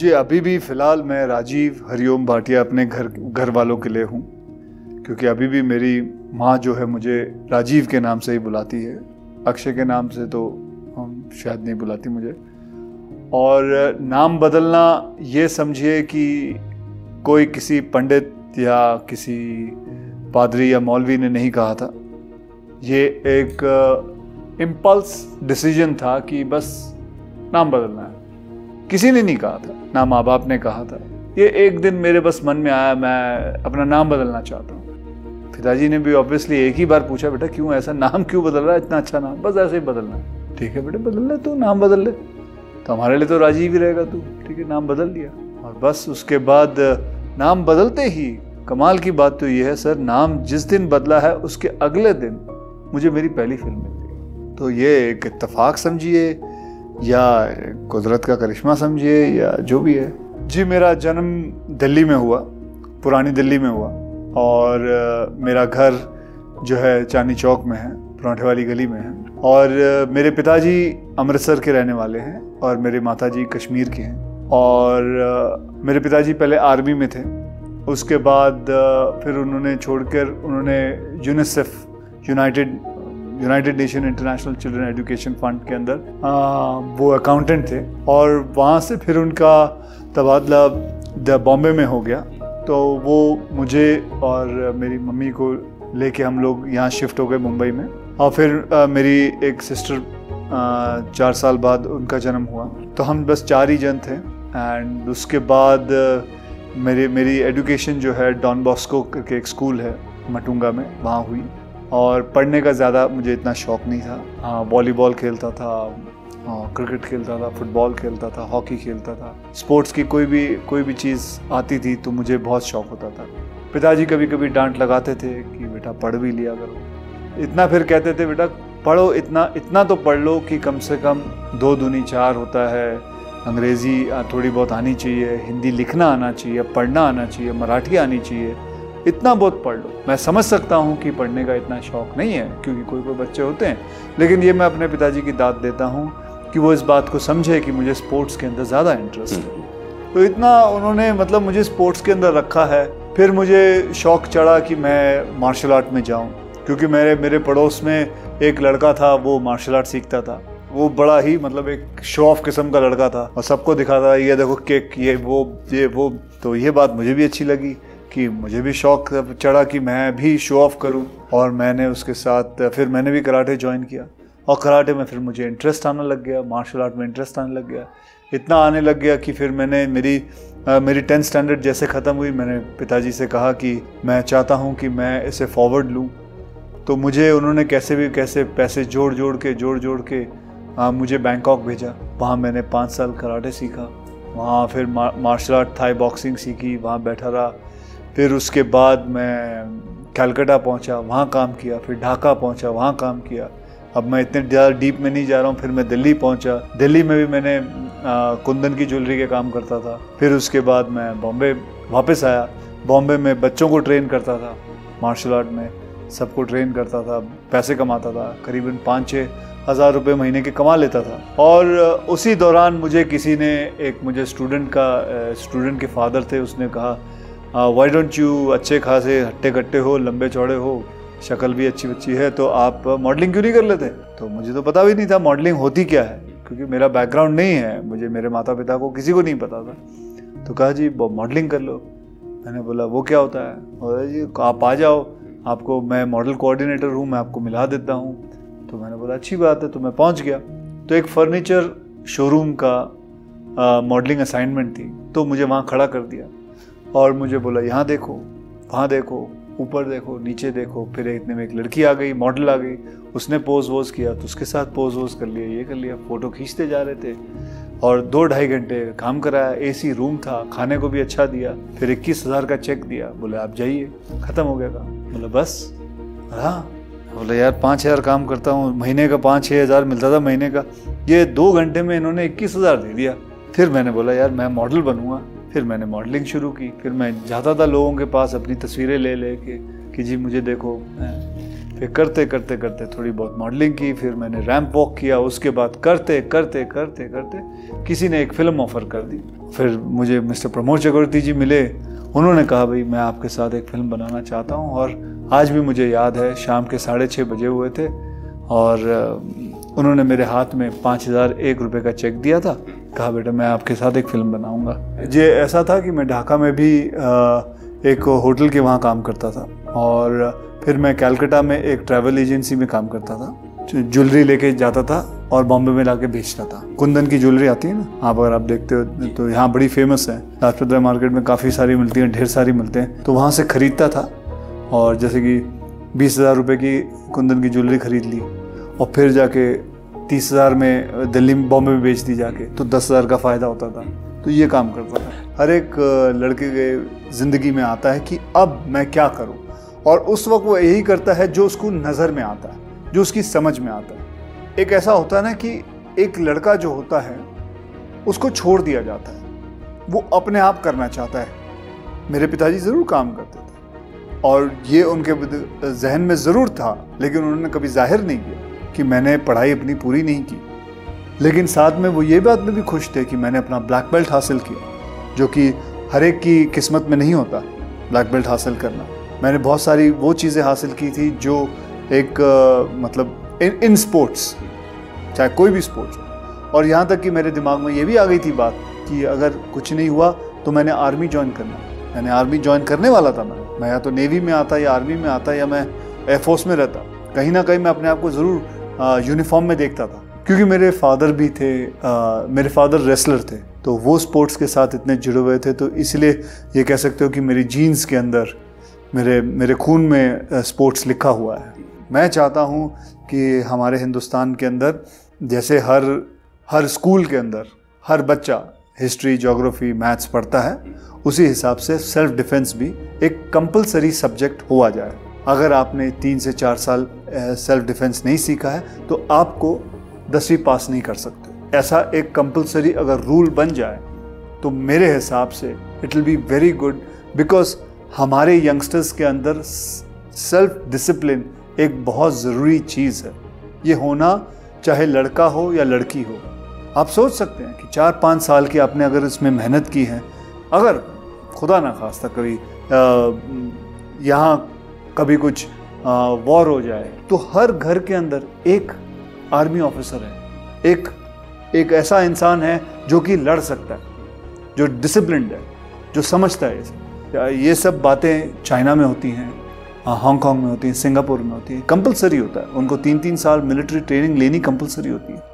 जी अभी भी फ़िलहाल मैं राजीव हरिओम भाटिया अपने घर वालों के लिए हूँ, क्योंकि अभी भी मेरी माँ जो है मुझे राजीव के नाम से ही बुलाती है। अक्षय के नाम से तो हम शायद नहीं बुलाती मुझे। और नाम बदलना ये समझिए कि कोई किसी पंडित या किसी पादरी या मौलवी ने नहीं कहा था, ये एक इम्पल्स डिसीजन था कि बस नाम बदलना है। किसी ने नहीं कहा था, ना माँ बाप ने कहा था। ये एक दिन मेरे बस मन में आया, मैं अपना नाम बदलना चाहता हूँ। पिताजी ने भी ऑब्वियसली एक ही बार पूछा, बेटा क्यों ऐसा नाम क्यों बदल रहा है, इतना अच्छा नाम, बस ऐसे ही बदलना है। ठीक है बेटे बदलना है, तू नाम बदल ले, तो हमारे लिए तो राजीव ही रहेगा तू। ठीक है नाम बदल लिया। और बस उसके बाद नाम बदलते ही कमाल की बात तो ये है सर, नाम जिस दिन बदला है उसके अगले दिन मुझे मेरी पहली फिल्म मिल गई। तो ये एक इत्तेफाक समझिए या कुदरत का करिश्मा समझिए या जो भी है। जी मेरा जन्म दिल्ली में हुआ, पुरानी दिल्ली में हुआ, और मेरा घर जो है चांदनी चौक में है, पराठे वाली गली में है। और मेरे पिताजी अमृतसर के रहने वाले हैं और मेरे माताजी कश्मीर के हैं। और मेरे पिताजी पहले आर्मी में थे, उसके बाद फिर उन्होंने छोड़कर उन्होंने UNICEF United nation international children education fund के अंदर वो अकाउंटेंट थे, और वहाँ से फिर उनका तबादला बॉम्बे में हो गया। तो वो मुझे और मेरी मम्मी को लेके हम लोग यहाँ शिफ्ट हो गए मुंबई में। और फिर मेरी एक सिस्टर 4 साल बाद उनका जन्म हुआ, तो हम बस 4 ही जन थे। एंड उसके बाद मेरी एजुकेशन जो है डॉन बॉस्को करके एक स्कूल है मटुंगा में, वहाँ हुई। और पढ़ने का ज़्यादा मुझे इतना शौक़ नहीं था, वॉलीबॉल खेलता था, क्रिकेट खेलता था, फुटबॉल खेलता था, हॉकी खेलता था। स्पोर्ट्स की कोई भी चीज़ आती थी तो मुझे बहुत शौक़ होता था। पिताजी कभी कभी डांट लगाते थे कि बेटा पढ़ भी लिया करो इतना, फिर कहते थे बेटा पढ़ो इतना इतना तो पढ़ लो कि कम से कम 2 दूनी 4 होता है, अंग्रेज़ी थोड़ी बहुत आनी चाहिए, हिंदी लिखना आना चाहिए, पढ़ना आना चाहिए, मराठी आनी चाहिए, इतना बहुत पढ़ लो। मैं समझ सकता हूँ कि पढ़ने का इतना शौक़ नहीं है, क्योंकि कोई कोई बच्चे होते हैं, लेकिन ये मैं अपने पिताजी की दाद देता हूँ कि वो इस बात को समझे कि मुझे स्पोर्ट्स के अंदर ज़्यादा इंटरेस्ट है। तो इतना उन्होंने मतलब मुझे स्पोर्ट्स के अंदर रखा है। फिर मुझे शौक़ चढ़ा कि मैं मार्शल आर्ट में जाऊँ, क्योंकि मेरे पड़ोस में एक लड़का था, वो मार्शल आर्ट सीखता था। वो बड़ा ही मतलब एक शो ऑफ किस्म का लड़का था और सबको दिखाता था, ये देखो केक, ये वो। तो ये बात मुझे भी अच्छी लगी कि मुझे भी शौक़ चढ़ा कि मैं भी शो ऑफ करूं। और मैंने उसके साथ फिर मैंने भी कराटे ज्वाइन किया, और कराटे में फिर मुझे इंटरेस्ट आने लग गया, मार्शल आर्ट में इंटरेस्ट आने लग गया, इतना आने लग गया कि फिर मैंने मेरी 10th स्टैंडर्ड जैसे ख़त्म हुई, मैंने पिताजी से कहा कि मैं चाहता हूँ कि मैं इसे फॉरवर्ड लूँ। तो मुझे उन्होंने कैसे पैसे जोड़ जोड़ के मुझे बैंकॉक भेजा। वहाँ मैंने 5 साल कराटे सीखा, वहाँ फिर मार्शल आर्ट थाई बॉक्सिंग सीखी, वहाँ बैठा रहा। फिर उसके बाद मैं कलकत्ता पहुँचा, वहाँ काम किया, फिर ढाका पहुँचा, वहाँ काम किया। अब मैं इतने ज़्यादा डीप में नहीं जा रहा हूँ। फिर मैं दिल्ली पहुँचा, दिल्ली में भी मैंने कुंदन की ज्वेलरी के काम करता था। फिर उसके बाद मैं बॉम्बे वापस आया, बॉम्बे में बच्चों को ट्रेन करता था, मार्शल आर्ट में सबको ट्रेन करता था, पैसे कमाता था, करीबन 5-6 हज़ार रुपये महीने के कमा लेता था। और उसी दौरान मुझे किसी ने एक मुझे स्टूडेंट के फादर थे, उसने कहा वाई डोंट यू, अच्छे खासे हट्टे कट्टे हो, लंबे चौड़े हो, शक्ल भी अच्छी बच्ची है, तो आप मॉडलिंग क्यों नहीं कर लेते। तो मुझे तो पता भी नहीं था मॉडलिंग होती क्या है, क्योंकि मेरा बैकग्राउंड नहीं है, मुझे मेरे माता पिता को किसी को नहीं पता था। तो कहा जी मॉडलिंग कर लो। मैंने बोला वो क्या होता है। बोला जी आप आ जाओ, आपको मैं मॉडल कोऑर्डिनेटर हूँ, मैं आपको मिला देता हूँ। तो मैंने बोला अच्छी बात है। तो मैं पहुंच गया, तो एक फ़र्नीचर शोरूम का मॉडलिंग असाइनमेंट थी, तो मुझे वहाँ खड़ा कर दिया और मुझे बोला यहाँ देखो, वहाँ देखो, ऊपर देखो, नीचे देखो। फिर इतने में एक लड़की आ गई, मॉडल आ गई, उसने पोज़ वोज़ किया, तो उसके साथ पोज़ वोज़ कर लिया, ये कर लिया, फ़ोटो खींचते जा रहे थे। और 2-2.5 घंटे काम कराया, AC रूम था, खाने को भी अच्छा दिया। फिर 21,000 का चेक दिया, बोले आप जाइए, ख़त्म हो गया काम। बोला बस। हाँ बोला यार 5,000 काम करता हूँ महीने का, 5-6 हज़ार मिलता था महीने का, ये 2 घंटे में इन्होंने 21,000 दे दिया। फिर मैंने बोला यार मैं मॉडल बनूँगा। फिर मैंने मॉडलिंग शुरू की। फिर मैं जाता था लोगों के पास अपनी तस्वीरें ले के कि जी मुझे देखो। फिर करते करते करते थोड़ी बहुत मॉडलिंग की, फिर मैंने रैंप वॉक किया, उसके बाद करते करते करते करते किसी ने एक फ़िल्म ऑफ़र कर दी। फिर मुझे मिस्टर प्रमोद चक्रवर्ती जी मिले, उन्होंने कहा भाई मैं आपके साथ एक फ़िल्म बनाना चाहता हूँ। और आज भी मुझे याद है शाम के 6:30 बजे हुए थे और उन्होंने मेरे हाथ में 5001 रुपये का चेक दिया था, कहा बेटा मैं आपके साथ एक फ़िल्म बनाऊँगा। ये ऐसा था कि मैं ढाका में भी एक होटल के वहाँ काम करता था और फिर मैं कलकत्ता में एक ट्रैवल एजेंसी में काम करता था। ज्वेलरी लेके जाता था और बॉम्बे में लाके बेचता था। कुंदन की ज्वेलरी आती है ना, आप अगर आप देखते हो तो यहाँ बड़ी फेमस है, लाजपत राय मार्केट में काफ़ी सारी मिलती हैं, ढेर सारी मिलते हैं। तो वहाँ से ख़रीदता था और जैसे कि 20,000 रुपये की कुंदन की ज्वेलरी ख़रीद ली और फिर जाके 30,000 में दिल्ली बॉम्बे में बेच दी जाके, तो 10,000 का फ़ायदा होता था। तो ये काम करता था। हर एक लड़के के ज़िंदगी में आता है कि अब मैं क्या करूँ, और उस वक्त वो यही करता है जो उसको नज़र में आता है, जो उसकी समझ में आता है। एक ऐसा होता है ना कि एक लड़का जो होता है उसको छोड़ दिया जाता है, वो अपने आप करना चाहता है। मेरे पिताजी ज़रूर काम करते थे और ये उनके जहन में ज़रूर था, लेकिन उन्होंने कभी जाहिर नहीं किया कि मैंने पढ़ाई अपनी पूरी नहीं की। लेकिन साथ में वो ये बात में भी खुश थे कि मैंने अपना ब्लैक बेल्ट हासिल किया, जो कि हर एक की किस्मत में नहीं होता ब्लैक बेल्ट हासिल करना। मैंने बहुत सारी वो चीज़ें हासिल की थी जो एक मतलब इन स्पोर्ट्स, चाहे कोई भी स्पोर्ट्स हो। और यहाँ तक कि मेरे दिमाग में ये भी आ गई थी बात कि अगर कुछ नहीं हुआ तो मैंने आर्मी ज्वाइन करना। मैंने आर्मी ज्वाइन करने वाला था। मैं या तो नेवी में आता या आर्मी में आता या मैं एयरफोर्स में रहता। कहीं ना कहीं मैं अपने आप को ज़रूर यूनिफॉर्म में देखता था, क्योंकि मेरे फादर भी थे, मेरे फादर रेसलर थे, तो वो स्पोर्ट्स के साथ इतने जुड़े हुए थे। तो इसलिए ये कह सकते हो कि मेरी जीन्स के अंदर, मेरे खून में स्पोर्ट्स लिखा हुआ है। मैं चाहता हूँ कि हमारे हिंदुस्तान के अंदर जैसे हर स्कूल के अंदर हर बच्चा हिस्ट्री, ज्योग्राफी, मैथ्स पढ़ता है, उसी हिसाब से सेल्फ डिफेंस भी एक कंपलसरी सब्जेक्ट हुआ जाए। अगर आपने 3 से 4 साल सेल्फ डिफेंस नहीं सीखा है तो आपको 10वीं पास नहीं कर सकते। ऐसा एक कंपलसरी अगर रूल बन जाए तो मेरे हिसाब से it will be very good, because हमारे यंगस्टर्स के अंदर सेल्फ डिसिप्लिन एक बहुत ज़रूरी चीज़ है। ये होना चाहे लड़का हो या लड़की हो। आप सोच सकते हैं कि 4-5 साल की आपने अगर इसमें मेहनत की है, अगर खुदा ना खास्ता कभी यहाँ कभी कुछ वॉर हो जाए तो हर घर के अंदर एक आर्मी ऑफिसर है, एक ऐसा इंसान है जो कि लड़ सकता है, जो डिसिप्लिन्ड है, जो समझता है इसे। ये सब बातें चाइना में होती हैं, हांगकांग में होती हैं, सिंगापुर में होती हैं। कंपलसरी होता है, उनको 3-3 साल मिलिट्री ट्रेनिंग लेनी कंपलसरी होती है।